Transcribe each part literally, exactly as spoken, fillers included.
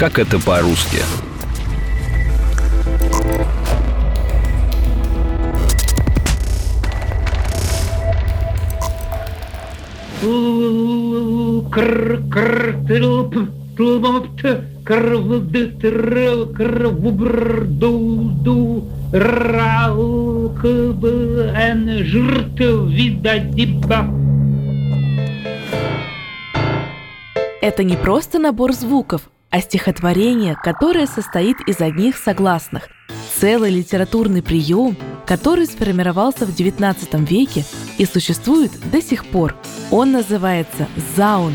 Как это по-русски? Это не просто набор звуков, а стихотворение, которое состоит из одних согласных. Целый литературный прием, который сформировался в девятнадцатом веке и существует до сих пор. Он называется «заун».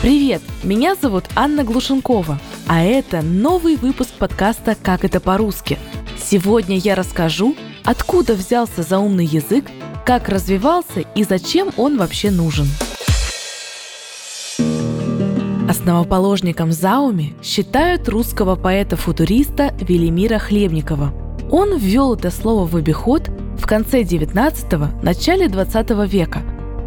Привет, меня зовут Анна Глушенкова, а это новый выпуск подкаста «Как это по-русски». Сегодня я расскажу, откуда взялся заумный язык, как развивался и зачем он вообще нужен. Основоположником зауми считают русского поэта-футуриста Велимира Хлебникова. Он ввел это слово в обиход в конце девятнадцатого – начале двадцатого века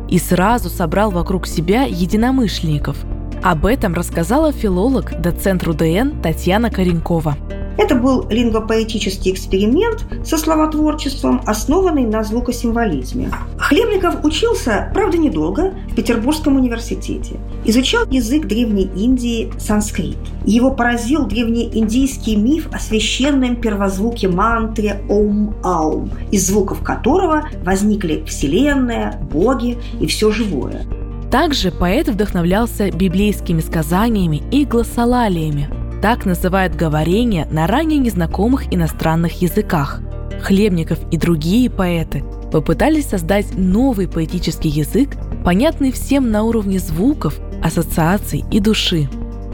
и сразу собрал вокруг себя единомышленников. Об этом рассказала филолог, доцент РУДН Татьяна Коренькова. Это был лингвопоэтический эксперимент со словотворчеством, основанный на звукосимволизме. Хлебников учился, правда, недолго, в Петербургском университете. Изучал язык Древней Индии санскрит. Его поразил древнеиндийский миф о священном первозвуке мантре «Оум-Аум», из звуков которого возникли вселенная, боги и все живое. Также поэт вдохновлялся библейскими сказаниями и глоссолалиями. Так называют говорения на ранее незнакомых иностранных языках. Хлебников и другие поэты попытались создать новый поэтический язык, понятный всем на уровне звуков, ассоциаций и души.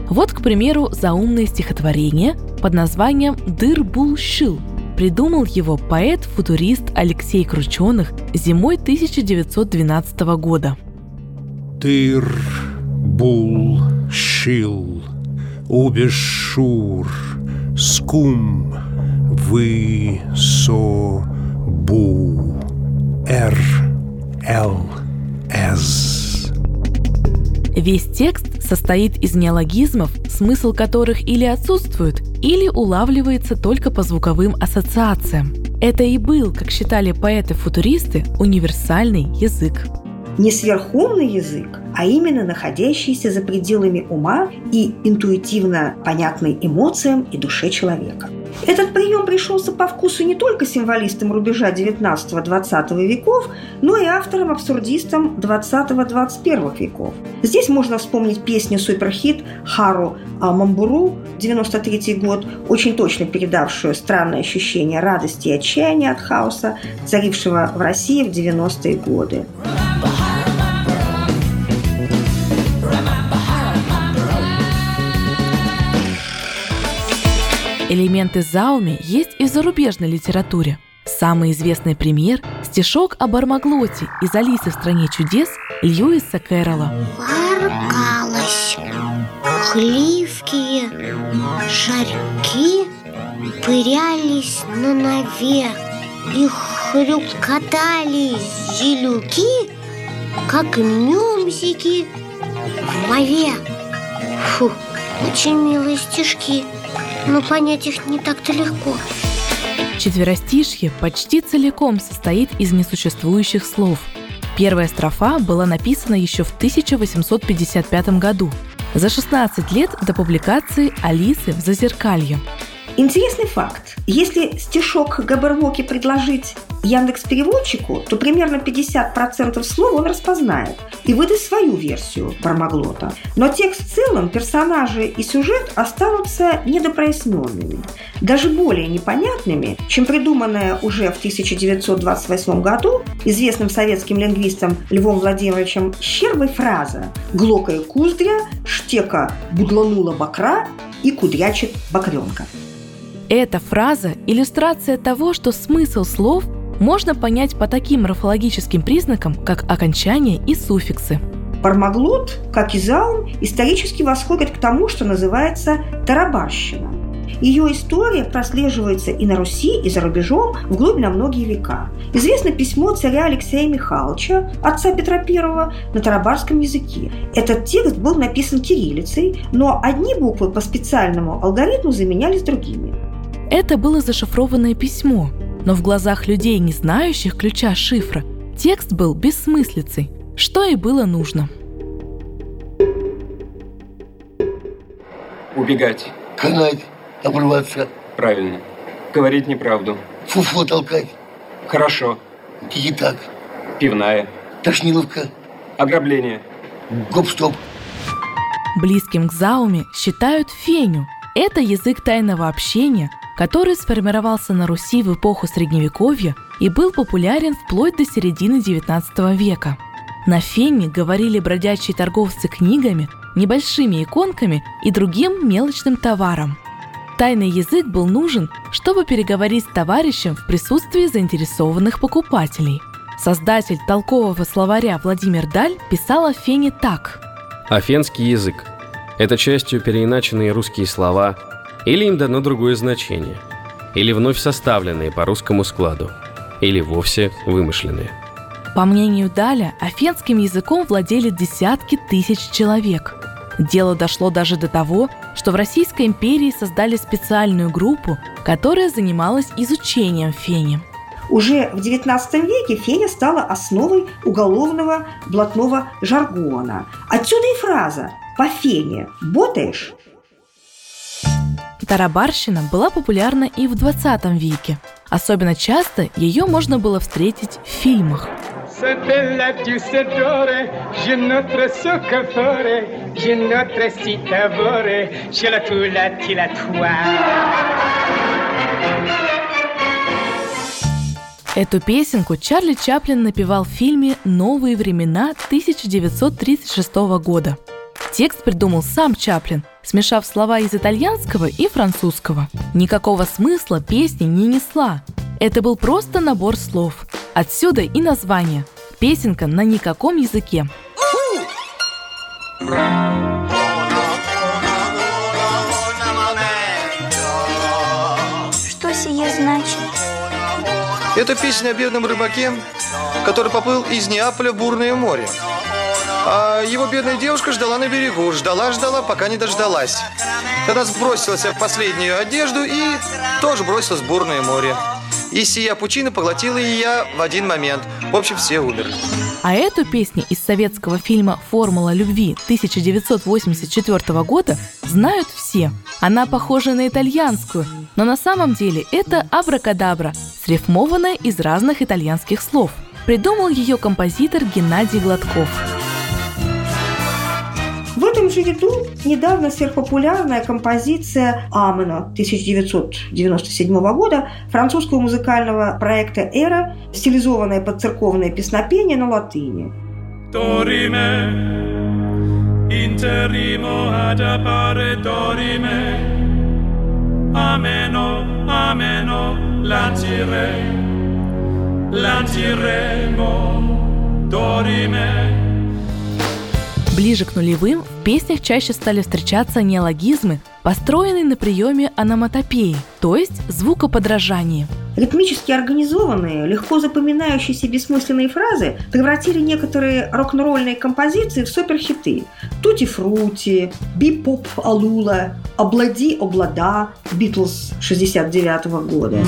Вот, к примеру, заумное стихотворение под названием «Дыр-бул-шил». Придумал его поэт-футурист Алексей Кручёных зимой тысяча девятьсот двенадцатого года. «Дыр-бул-шил». Убешур, скум, вы, со, бу, эр, эл, эз. Весь текст состоит из неологизмов, смысл которых или отсутствует, или улавливается только по звуковым ассоциациям. Это и был, как считали поэты-футуристы, универсальный язык. Не сверхумный язык, а именно находящийся за пределами ума и интуитивно понятный эмоциям и душе человека. Этот прием пришелся по вкусу не только символистам рубежа девятнадцатого-двадцатого веков, но и авторам-абсурдистам двадцатого-двадцать первого веков. Здесь можно вспомнить песню-суперхит «Хару Мамбуру» девяносто третий год, очень точно передавшую странное ощущение радости и отчаяния от хаоса, царившего в России в девяностые годы. Элементы зауми есть и в зарубежной литературе. Самый известный пример – стишок об Армаглоте из «Алисы в стране чудес» Льюиса Кэррола. Воркалась, хливкие шарьки пырялись на нове, и хрюкотали зелюки, как мюмзики в мове. Фу, очень милые стишки. Но понять их не так-то легко. Четверостишье почти целиком состоит из несуществующих слов. Первая строфа была написана еще в тысяча восемьсот пятьдесят пятом году, за шестнадцать лет до публикации «Алисы в Зазеркалье». Интересный факт. Если стишок Габервоки предложить Яндекс.Переводчику, то примерно пятьдесят процентов слов он распознает и выдаст свою версию Бармаглота. Но текст в целом, персонажи и сюжет останутся недопроясненными, даже более непонятными, чем придуманная уже в тысяча девятьсот двадцать восьмом году известным советским лингвистом Львом Владимировичем Щербой фраза «Глокая куздря, штека будланула бакра и кудрячит бакренка». Эта фраза – иллюстрация того, что смысл слов можно понять по таким морфологическим признакам, как окончания и суффиксы. Бармаглот, как и заум, исторически восходит к тому, что называется тарабарщина. Ее история прослеживается и на Руси, и за рубежом вглубь на многие века. Известно письмо царя Алексея Михайловича, отца Петра Первого, на тарабарском языке. Этот текст был написан кириллицей, но одни буквы по специальному алгоритму заменялись другими. Это было зашифрованное письмо, но в глазах людей, не знающих ключа шифра, текст был бессмыслицей, что и было нужно. Убегать. Канать. Обрываться. Правильно. Говорить неправду. Фуфло толкать. Хорошо. Егитак. Пивная. Тошниловка. Ограбление. Гоп-стоп. Близким к зауме считают феню. Это язык тайного общения, который сформировался на Руси в эпоху Средневековья и был популярен вплоть до середины девятнадцатого века. На фене говорили бродячие торговцы книгами, небольшими иконками и другим мелочным товаром. Тайный язык был нужен, чтобы переговорить с товарищем в присутствии заинтересованных покупателей. Создатель толкового словаря Владимир Даль писал о фене так. Афенский язык – это частью переиначенные русские слова, или им дано другое значение, или вновь составленные по русскому складу, или вовсе вымышленные. По мнению Даля, афенским языком владели десятки тысяч человек. Дело дошло даже до того, что в Российской империи создали специальную группу, которая занималась изучением фени. Уже в девятнадцатом веке феня стала основой уголовного блатного жаргона. Отсюда и фраза «по фене ботаешь». Тарабарщина была популярна и в двадцатом веке. Особенно часто ее можно было встретить в фильмах. Эту песенку Чарли Чаплин напевал в фильме «Новые времена» тысяча девятьсот тридцать шестого года. Текст придумал сам Чаплин, смешав слова из итальянского и французского. Никакого смысла песня не несла. Это был просто набор слов. Отсюда и название. Песенка на никаком языке. Что сие значит? Это песня о бедном рыбаке, который поплыл из Неаполя в бурное море. А его бедная девушка ждала на берегу, ждала-ждала, пока не дождалась. Тогда сбросилась в последнюю одежду и тоже бросилась в бурное море. И сия пучина поглотила ее в один момент. В общем, все умерли. А эту песню из советского фильма «Формула любви» тысяча девятьсот восемьдесят четвертого года знают все. Она похожа на итальянскую, но на самом деле это абракадабра, срифмованная из разных итальянских слов. Придумал ее композитор Геннадий Гладков. В этом же ряду недавно сверхпопулярная композиция «Амена» тысяча девятьсот девяносто седьмого года французского музыкального проекта «Эра», стилизованная под церковное песнопение на латыни. Ближе к нулевым в песнях чаще стали встречаться неологизмы, построенные на приеме ономатопеи, то есть звукоподражания. Ритмически организованные, легко запоминающиеся бессмысленные фразы превратили некоторые рок-н-ролльные композиции в суперхиты. «Тути-фрути», «Би-поп алула», «Облади-облада» «Битлз» шестьдесят девятого года.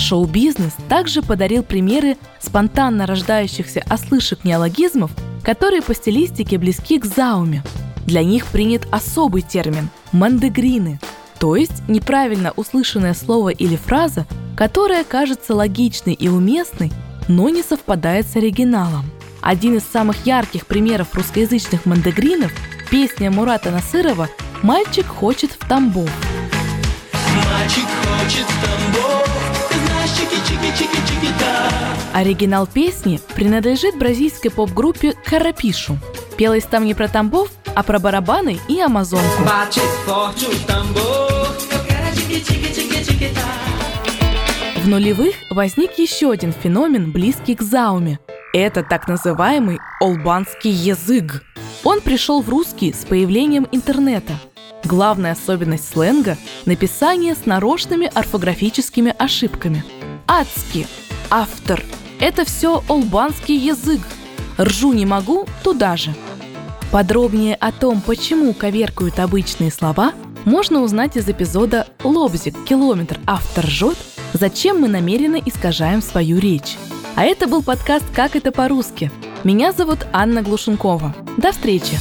Шоу-бизнес также подарил примеры спонтанно рождающихся ослышек неологизмов, которые по стилистике близки к зауме. Для них принят особый термин – мандегрины, то есть неправильно услышанное слово или фраза, которая кажется логичной и уместной, но не совпадает с оригиналом. Один из самых ярких примеров русскоязычных мандегринов – песня Мурата Насырова «Мальчик хочет в Тамбов». «Мальчик хочет в Тамбов». Оригинал песни принадлежит бразильской поп-группе «Карапишу». Пелось там не про Тамбов, а про барабаны и амазонку. В нулевых возник еще один феномен, близкий к зауме Это так называемый албанский язык. Он пришел в русский с появлением интернета. Главная особенность сленга – написание с нарочными орфографическими ошибками. Адски, автор – это все албанский язык. Ржу не могу – туда же. Подробнее о том, почему коверкают обычные слова, можно узнать из эпизода «Лобзик. Километр. Автор ржет. Зачем мы намеренно искажаем свою речь?». А это был подкаст «Как это по-русски». Меня зовут Анна Глушенкова. До встречи!